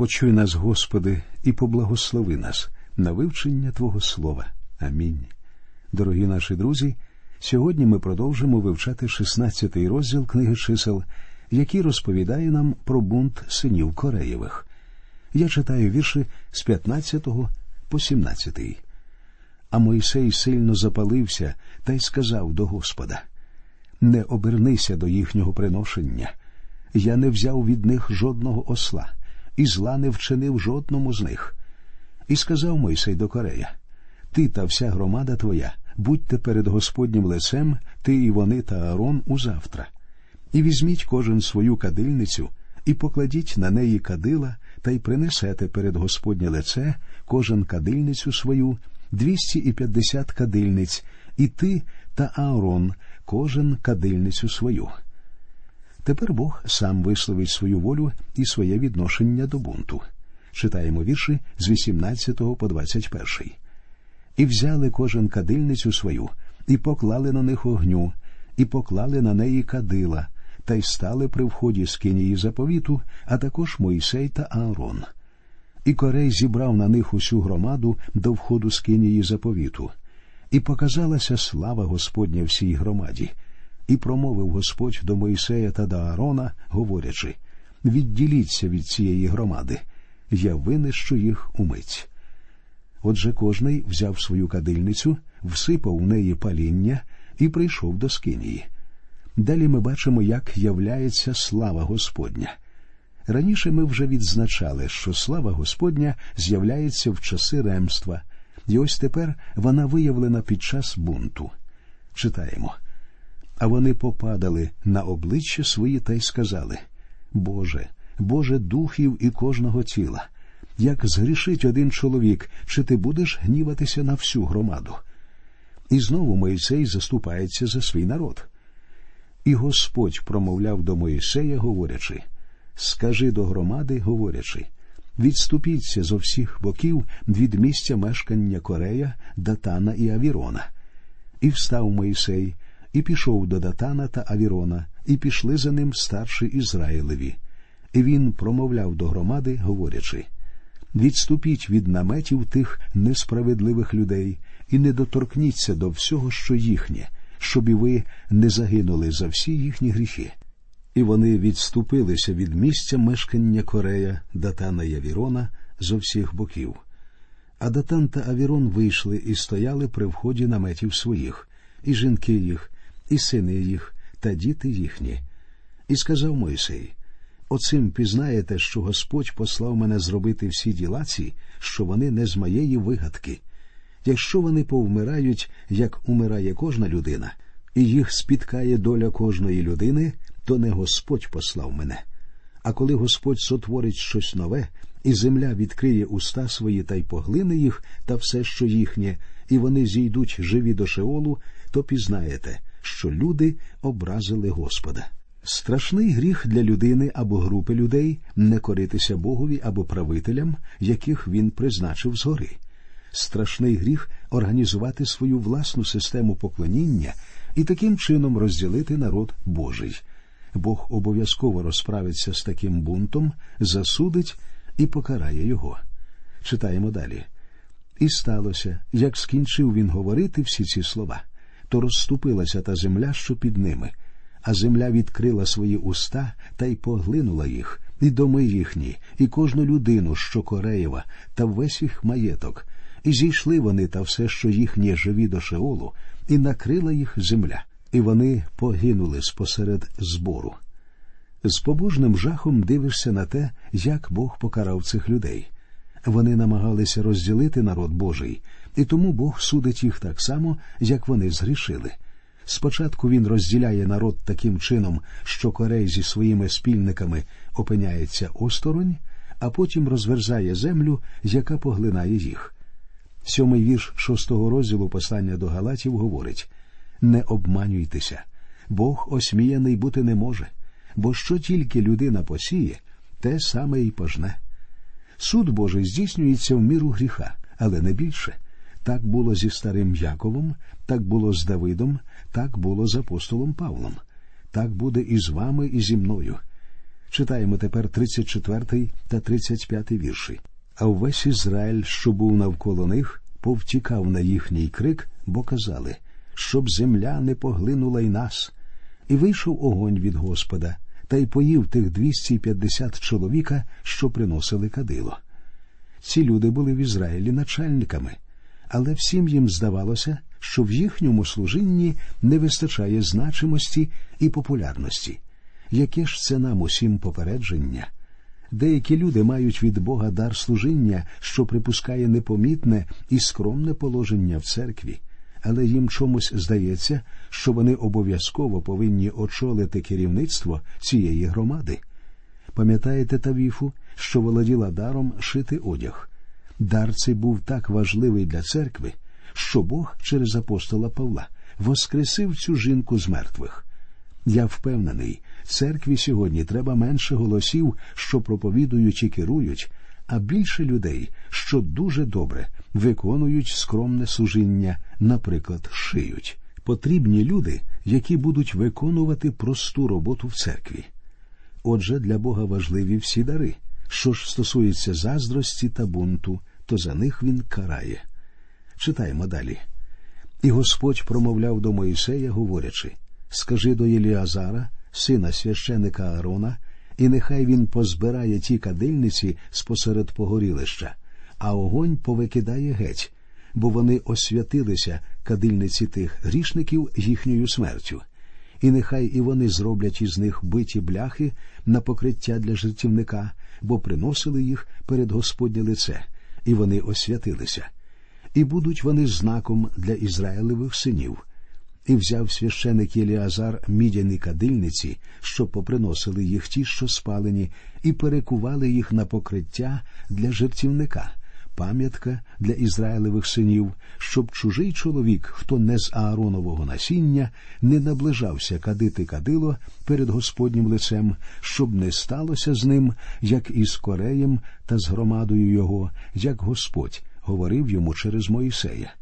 Почуй нас, Господи, і поблагослови нас на вивчення Твого Слова. Амінь. Дорогі наші друзі, сьогодні ми продовжимо вивчати 16-й розділ книги чисел, який розповідає нам про бунт синів Кореєвих. Я читаю вірші з 15 по 17. А Мойсей сильно запалився та й сказав до Господа: «Не обернися до їхнього приношення. Я не взяв від них жодного осла, і зла не вчинив жодному з них». І сказав Мойсей до Корея: «Ти та вся громада твоя будьте перед Господнім лицем, ти і вони та Аарон узавтра. І візьміть кожен свою кадильницю, і покладіть на неї кадила, та й принесете перед Господнє лице кожен кадильницю свою, 250 кадильниць, і ти та Аарон кожен кадильницю свою». Тепер Бог сам висловить свою волю і своє відношення до бунту. Читаємо вірші з 18 по 21. «І взяли кожен кадильницю свою, і поклали на них огню, і поклали на неї кадила, та й стали при вході скинії заповіту, а також Мойсей та Аарон. І Корей зібрав на них усю громаду до входу скинії заповіту. І показалася слава Господня всій громаді. І промовив Господь до Мойсея та до Аарона, говорячи: «Відділіться від цієї громади, я винищу їх умить». Отже, кожний взяв свою кадильницю, всипав в неї паління і прийшов до скинії. Далі ми бачимо, як являється слава Господня. Раніше ми вже відзначали, що слава Господня з'являється в часи ремства, і ось тепер вона виявлена під час бунту. Читаємо: «А вони попадали на обличчя свої та й сказали: Боже, Боже духів і кожного тіла, як згрішить один чоловік, чи ти будеш гніватися на всю громаду?» І знову Мойсей заступається за свій народ. «І Господь промовляв до Мойсея, говорячи: Скажи до громади, говорячи: Відступіться зо всіх боків від місця мешкання Корея, Датана і Авірона». І встав Мойсей, і пішов до Датана та Авірона, і пішли за ним старші Ізраїлеві. І він промовляв до громади, говорячи: «Відступіть від наметів тих несправедливих людей, і не доторкніться до всього, що їхнє, щоб і ви не загинули за всі їхні гріхи». І вони відступилися від місця мешкання Корея, Датана й Авірона зо всіх боків. А Датан та Авірон вийшли і стояли при вході наметів своїх, і жінки їх, і сини їх, та діти їхні. І сказав Мойсей: «Оцим пізнаєте, що Господь послав мене зробити всі діла ці, що вони не з моєї вигадки. Якщо вони повмирають, як умирає кожна людина, і їх спіткає доля кожної людини, то не Господь послав мене. А коли Господь сотворить щось нове, і земля відкриє уста свої та й поглине їх та все, що їхнє, і вони зійдуть живі до Шеолу, то пізнаєте, що люди образили Господа». Страшний гріх для людини або групи людей не коритися Богові або правителям, яких він призначив згори. Страшний гріх організувати свою власну систему поклоніння і таким чином розділити народ Божий. Бог обов'язково розправиться з таким бунтом, засудить і покарає його. Читаємо далі. «І сталося, як скінчив він говорити всі ці слова, то розступилася та земля, що під ними, а земля відкрила свої уста та й поглинула їх, і доми їхні, і кожну людину, що Кореєва, та весь їх маєток. І зійшли вони та все, що їхнє, живі до Шеолу, і накрила їх земля, і вони погинули спосеред збору». З побожним жахом дивишся на те, як Бог покарав цих людей. Вони намагалися розділити народ Божий, і тому Бог судить їх так само, як вони згрішили. Спочатку він розділяє народ таким чином, що Корей зі своїми спільниками опиняється осторонь, а потім розверзає землю, яка поглинає їх. 7-й вірш 6-го розділу послання до Галатів говорить: «Не обманюйтеся, Бог осміяний бути не може, бо що тільки людина посіє, те саме й пожне». Суд Божий здійснюється в міру гріха, але не більше. Так було зі старим Яковом, так було з Давидом, так було з апостолом Павлом. Так буде і з вами, і зі мною. Читаємо тепер 34 та 35 вірші. А увесь Ізраїль, що був навколо них, повтікав на їхній крик, бо казали, щоб земля не поглинула й нас. І вийшов огонь від Господа, та й поїв тих 250 чоловіка, що приносили кадило. Ці люди були в Ізраїлі начальниками, але всім їм здавалося, що в їхньому служінні не вистачає значимості і популярності. Яке ж це нам усім попередження? Деякі люди мають від Бога дар служіння, що припускає непомітне і скромне положення в церкві, але їм чомусь здається, що вони обов'язково повинні очолити керівництво цієї громади. Пам'ятаєте Тавіфу, що володіла даром шити одяг? Дар цей був так важливий для церкви, що Бог через апостола Павла воскресив цю жінку з мертвих. Я впевнений, церкві сьогодні треба менше голосів, що проповідують і керують, а більше людей, що дуже добре виконують скромне служіння, наприклад, шиють. Потрібні люди, які будуть виконувати просту роботу в церкві. Отже, для Бога важливі всі дари. Що ж стосується заздрості та бунту, то за них він карає. Читаємо далі. І Господь промовляв до Моїсея, говорячи, «Скажи до Єліазара, сина священика Аарона, і нехай він позбирає ті кадильниці спосеред погорілища, а огонь повикидає геть, бо вони освятилися, кадильниці тих грішників, їхньою смертю. І нехай і вони зроблять із них биті бляхи на покриття для жертівника, бо приносили їх перед Господнє лице, і вони освятилися. І будуть вони знаком для Ізраїлевих синів». І взяв священик Єліазар мідяні кадильниці, що поприносили їх ті, що спалені, і перекували їх на покриття для жертівника, пам'ятка для Ізраїлевих синів, щоб чужий чоловік, хто не з Ааронового насіння, не наближався кадити кадило перед Господнім лицем, щоб не сталося з ним, як із Кореєм та з громадою його, як Господь говорив йому через Моїсея.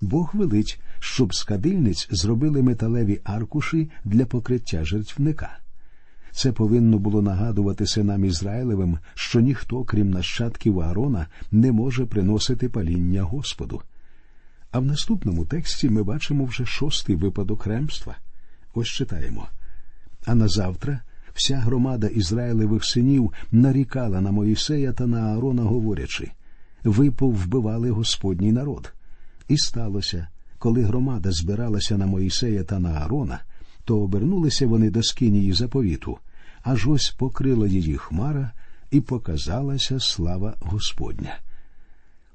Бог велить, щоб з кадильниць зробили металеві аркуші для покриття жертвника. Це повинно було нагадувати синам Ізраїлевим, що ніхто, крім нащадків Аарона, не може приносити паління Господу. А в наступному тексті ми бачимо вже 6-й випадок ремства. Ось читаємо. А назавтра вся громада Ізраїлевих синів нарікала на Моїсея та на Аарона, говорячи, «Ви повбивали Господній народ». І сталося, коли громада збиралася на Моїсея та на Аарона, то обернулися вони до скинії заповіту, аж ось покрила її хмара, і показалася слава Господня.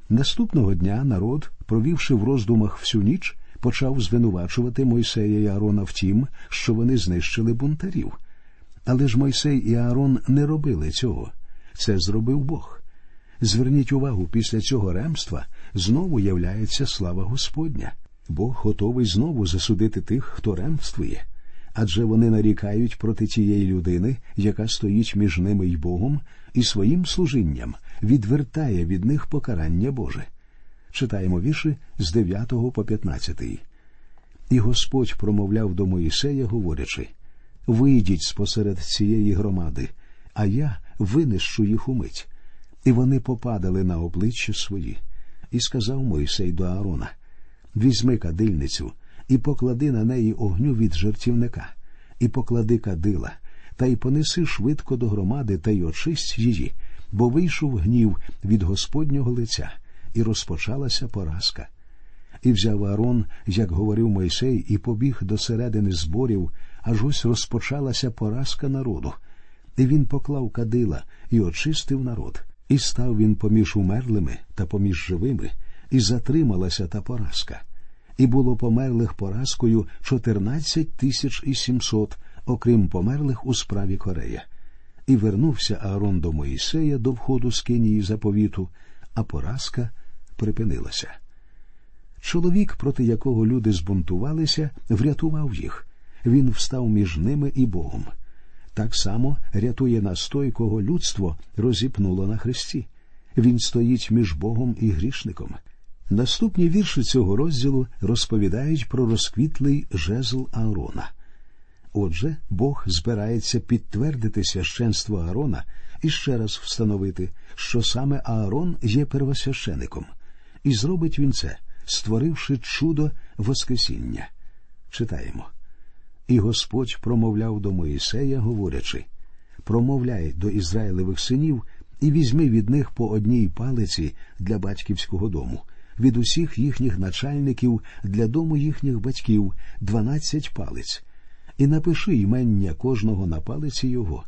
Наступного дня народ, провівши в роздумах всю ніч, почав звинувачувати Мойсея і Аарона в тім, що вони знищили бунтарів. Але ж Мойсей і Аарон не робили цього. Це зробив Бог. Зверніть увагу, після цього ремства знову являється слава Господня. Бог готовий знову засудити тих, хто ремствує, адже вони нарікають проти тієї людини, яка стоїть між ними й Богом, і своїм служінням відвертає від них покарання Боже. Читаємо вірші з 9 по 15. І Господь промовляв до Моїсея, говорячи, «Вийдіть спосеред цієї громади, а я винищу їх умить». І вони попадали на обличчя свої. І сказав Мойсей до Аарона, «Візьми кадильницю, і поклади на неї огню від жертівника, і поклади кадила, та й понеси швидко до громади, та й очисть її, бо вийшов гнів від Господнього лиця, і розпочалася поразка». І взяв Аарон, як говорив Мойсей, і побіг до середини зборів, аж ось розпочалася поразка народу. І він поклав кадила, і очистив народ». І став він поміж умерлими та поміж живими, і затрималася та поразка. І було померлих поразкою 14 700, окрім померлих у справі Корея. І вернувся Аарон до Моїсея до входу скинії заповіту, а поразка припинилася. Чоловік, проти якого люди збунтувалися, врятував їх. Він встав між ними і Богом. Так само рятує нас той, кого людство розіпнуло на хресті. Він стоїть між Богом і грішником. Наступні вірші цього розділу розповідають про розквітлий жезл Аарона. Отже, Бог збирається підтвердити священство Аарона і ще раз встановити, що саме Аарон є первосвящеником. І зробить він це, створивши чудо Воскресіння. Читаємо. «І Господь промовляв до Моїсея, говорячи, промовляй до Ізраїлевих синів і візьми від них по одній палиці для батьківського дому, від усіх їхніх начальників для дому їхніх батьків 12 палиць, і напиши імення кожного на палиці його.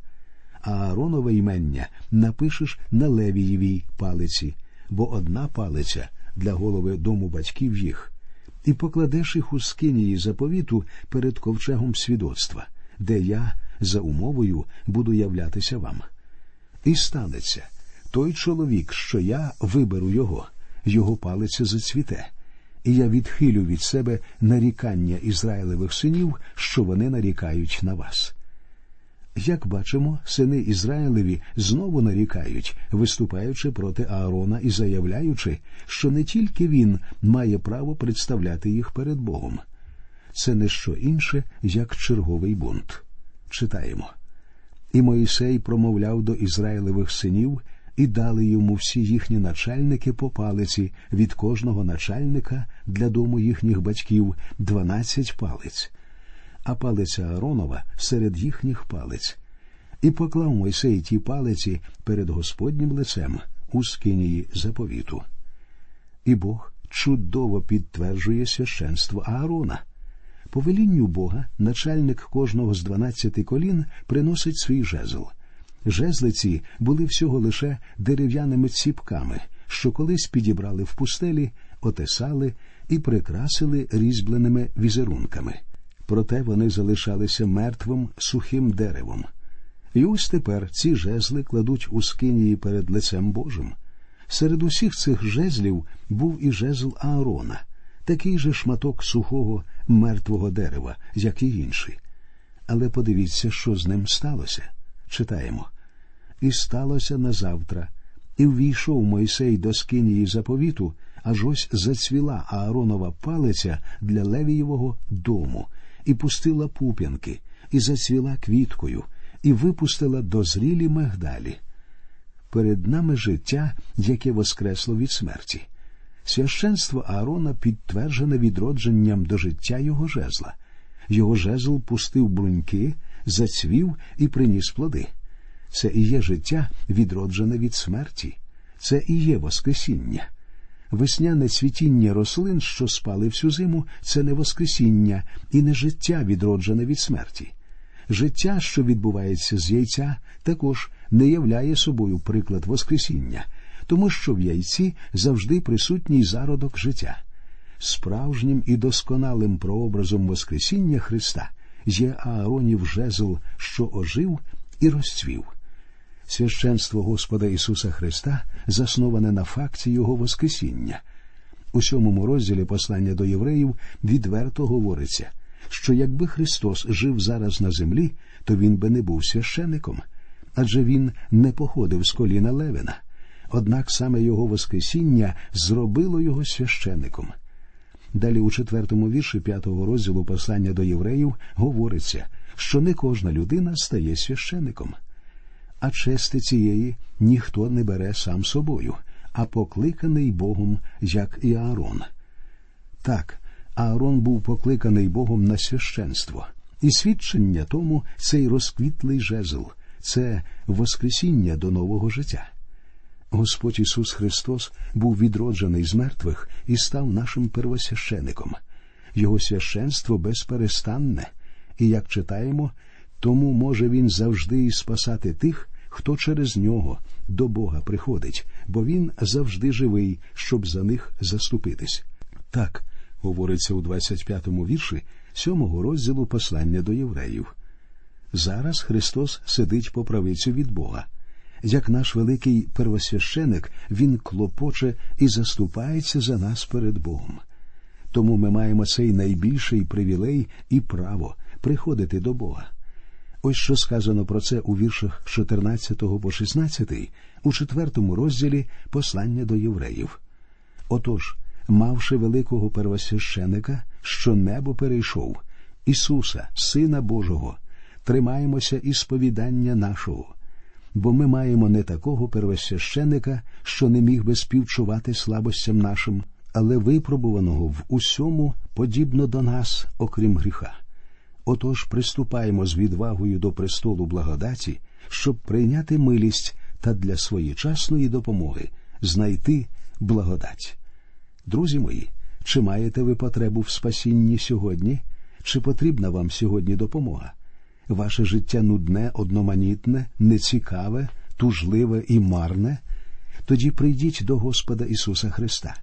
А Ааронове імення напишеш на Левієвій палиці, бо одна палиця для голови дому батьків їх, і покладеш їх у скинії заповіту перед ковчегом свідоцтва, де я за умовою буду являтися вам. І станеться, той чоловік, що я виберу його, його палиця зацвіте, і я відхилю від себе нарікання Ізраїлевих синів, що вони нарікають на вас». Як бачимо, сини Ізраїлеві знову нарікають, виступаючи проти Аарона і заявляючи, що не тільки він має право представляти їх перед Богом. Це не що інше, як черговий бунт. Читаємо. «І Моїсей промовляв до Ізраїлевих синів, і дали йому всі їхні начальники по палиці, від кожного начальника для дому їхніх батьків 12 палиць, а палиця Ааронова серед їхніх палиць. І поклав Мойсей ті палиці перед Господнім лицем у скинії заповіту». І Бог чудово підтверджує священство Аарона. По велінню Бога начальник кожного з 12 колін приносить свій жезл. Жезлиці були всього лише дерев'яними ціпками, що колись підібрали в пустелі, отесали і прикрасили різьбленими візерунками. Проте вони залишалися мертвим, сухим деревом. І ось тепер ці жезли кладуть у скинії перед лицем Божим. Серед усіх цих жезлів був і жезл Аарона, такий же шматок сухого, мертвого дерева, як і інші. Але подивіться, що з ним сталося. Читаємо. «І сталося назавтра. І ввійшов Мойсей до скинії заповіту, аж ось зацвіла Ааронова палиця для Левієвого дому, і пустила пуп'янки, і зацвіла квіткою, і випустила дозрілі мигдалі. Перед нами життя, яке воскресло від смерті». Священство Аарона підтверджене відродженням до життя його жезла. Його жезл пустив бруньки, зацвів і приніс плоди. Це і є життя, відроджене від смерті. Це і є воскресіння. Весняне цвітіння рослин, що спали всю зиму, це не воскресіння і не життя, відроджене від смерті. Життя, що відбувається з яйця, також не являє собою приклад воскресіння, тому що в яйці завжди присутній зародок життя. Справжнім і досконалим прообразом воскресіння Христа є Ааронів жезл, що ожив і розцвів. Священство Господа Ісуса Христа засноване на факті Його воскресіння. У 7 розділі послання до євреїв відверто говориться, що якби Христос жив зараз на землі, то Він би не був священником, адже Він не походив з коліна Левіна. Однак саме Його воскресіння зробило Його священником. Далі у 4 вірші 5 розділу послання до євреїв говориться, що не кожна людина стає священником. А чести цієї ніхто не бере сам собою, а покликаний Богом, як і Аарон. Так, Аарон був покликаний Богом на священство, і свідчення тому цей розквітлий жезл, це воскресіння до нового життя. Господь Ісус Христос був відроджений з мертвих і став нашим первосвящеником. Його священство безперестанне, і, як читаємо, тому може Він завжди і спасати тих, хто через Нього до Бога приходить, бо Він завжди живий, щоб за них заступитись. Так, говориться у 25 вірші 7 розділу послання до євреїв. Зараз Христос сидить по правиці від Бога. Як наш великий первосвященик, Він клопоче і заступається за нас перед Богом. Тому ми маємо цей найбільший привілей і право приходити до Бога. Ось що сказано про це у віршах 14 по 16 у 4 розділі послання до євреїв. «Отож, мавши великого первосвященика, що небо перейшов, Ісуса, Сина Божого, тримаємося і сповідання нашого, бо ми маємо не такого первосвященика, що не міг би співчувати слабостям нашим, але випробуваного в усьому подібно до нас, окрім гріха. Отож, приступаємо з відвагою до престолу благодаті, щоб прийняти милість та для своєчасної допомоги знайти благодать. Друзі мої, чи маєте ви потребу в спасінні сьогодні? Чи потрібна вам сьогодні допомога? Ваше життя нудне, одноманітне, нецікаве, тужливе і марне? Тоді прийдіть до Господа Ісуса Христа.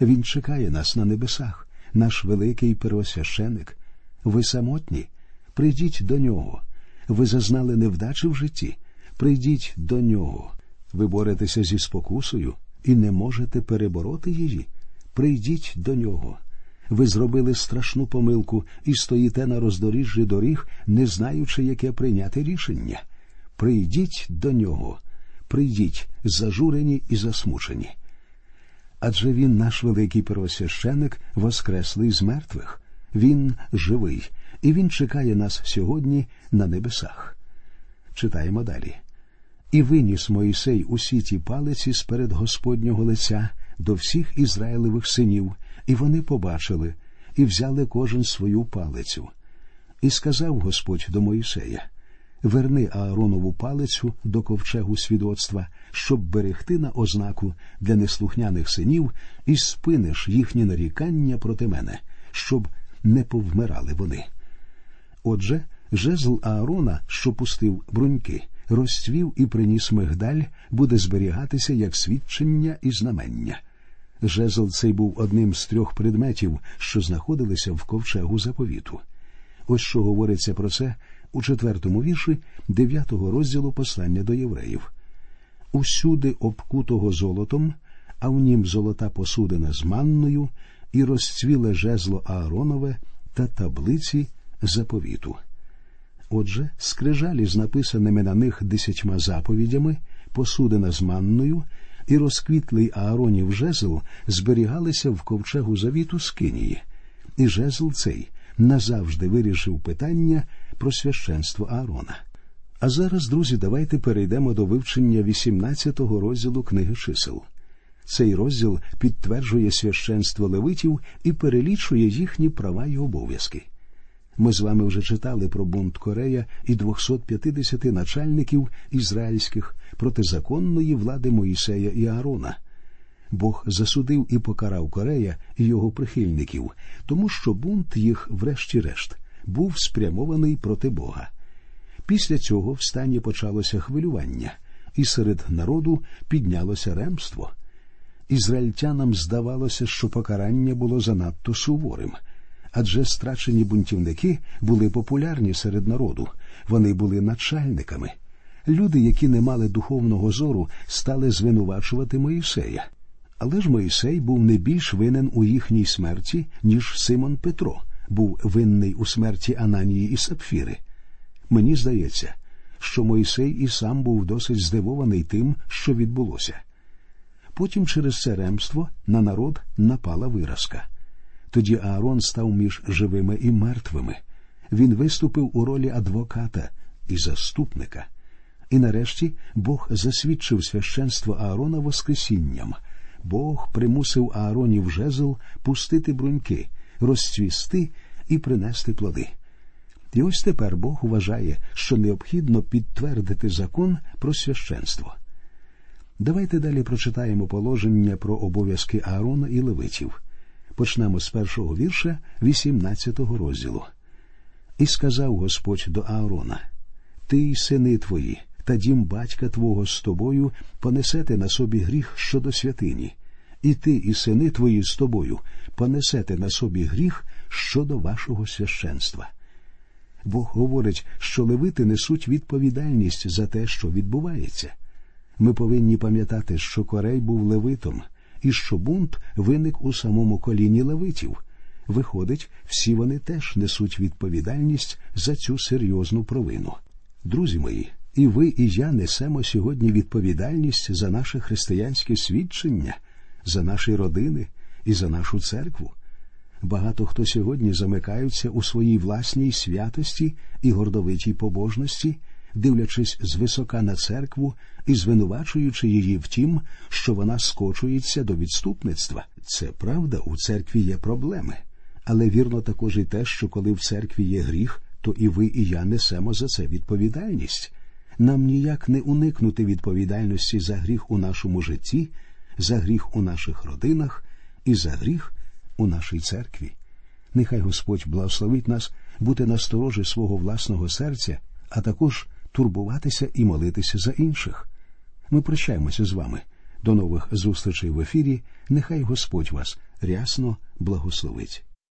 Він чекає нас на небесах, наш великий первосвященик. Ви самотні? Прийдіть до Нього. Ви зазнали невдачі в житті? Прийдіть до Нього. Ви боретеся зі спокусою і не можете перебороти її? Прийдіть до Нього. Ви зробили страшну помилку і стоїте на роздоріжжі доріг, не знаючи, яке прийняти рішення. Прийдіть до Нього. Прийдіть, зажурені і засмучені. Адже Він, наш великий первосвященик, воскреслий з мертвих. Він живий, і Він чекає нас сьогодні на небесах. Читаємо далі. «І виніс Мойсей усі ті палиці сперед Господнього лиця до всіх Ізраїлевих синів, і вони побачили, і взяли кожен свою палицю. І сказав Господь до Мойсея, верни Ааронову палицю до ковчегу свідоцтва, щоб берегти на ознаку для неслухняних синів, і спиниш їхні нарікання проти мене, щоб не повмирали вони». Отже, жезл Аарона, що пустив бруньки, розцвів і приніс мигдаль, буде зберігатися як свідчення і знамення. Жезл цей був одним з трьох предметів, що знаходилися в ковчегу заповіту. Ось що говориться про це у 4 вірші 9 розділу послання до євреїв. «Усюди обкутого золотом, а в нім золота посудина з манною, і розцвіле жезло Ааронове та таблиці заповіту». Отже, скрижалі з написаними на них 10 заповідями, посудина з манною і розквітлий Ааронів жезл зберігалися в ковчегу завіту Скинії. І жезл цей назавжди вирішив питання про священство Аарона. А зараз, друзі, давайте перейдемо до вивчення 18-го розділу книги чисел. Цей розділ підтверджує священство левитів і перелічує їхні права і обов'язки. Ми з вами вже читали про бунт Корея і 250 начальників ізраїльських проти законної влади Моїсея і Аарона. Бог засудив і покарав Корея і його прихильників, тому що бунт їх, врешті-решт, був спрямований проти Бога. Після цього в стані почалося хвилювання, і серед народу піднялося ремство. Ізраїльтянам здавалося, що покарання було занадто суворим, адже страчені бунтівники були популярні серед народу, вони були начальниками. Люди, які не мали духовного зору, стали звинувачувати Моїсея. Але ж Моїсей був не більш винен у їхній смерті, ніж Симон Петро був винний у смерті Ананії і Сапфіри. Мені здається, що Моїсей і сам був досить здивований тим, що відбулося. Потім через це ремство на народ напала виразка. Тоді Аарон став між живими і мертвими. Він виступив у ролі адвоката і заступника. І нарешті Бог засвідчив священство Аарона воскресінням. Бог примусив Ааронів жезл пустити бруньки, розцвісти і принести плоди. І ось тепер Бог вважає, що необхідно підтвердити закон про священство. Давайте далі прочитаємо положення про обов'язки Аарона і левитів. Почнемо з 1 вірша 18 розділу. «І сказав Господь до Аарона, ти й сини твої, та дім батька твого з тобою понесете на собі гріх щодо святині, і ти і сини твої з тобою понесете на собі гріх щодо вашого священства». Бог говорить, що левити несуть відповідальність за те, що відбувається. Ми повинні пам'ятати, що Корей був левитом, і що бунт виник у самому коліні левитів. Виходить, всі вони теж несуть відповідальність за цю серйозну провину. Друзі мої, і ви, і я несемо сьогодні відповідальність за наше християнське свідчення, за наші родини і за нашу церкву. багато хто сьогодні замикаються у своїй власній святості і гордовитій побожності, дивлячись звисока на церкву і звинувачуючи її в тім, що вона скочується до відступництва. Це правда, у церкві є проблеми. Але вірно також і те, що коли в церкві є гріх, то і ви, і я несемо за це відповідальність. Нам ніяк не уникнути відповідальності за гріх у нашому житті, за гріх у наших родинах і за гріх у нашій церкві. Нехай Господь благословить нас бути насторожі свого власного серця, а також турбуватися і молитися за інших. Ми прощаємося з вами. До нових зустрічей в ефірі. Нехай Господь вас рясно благословить.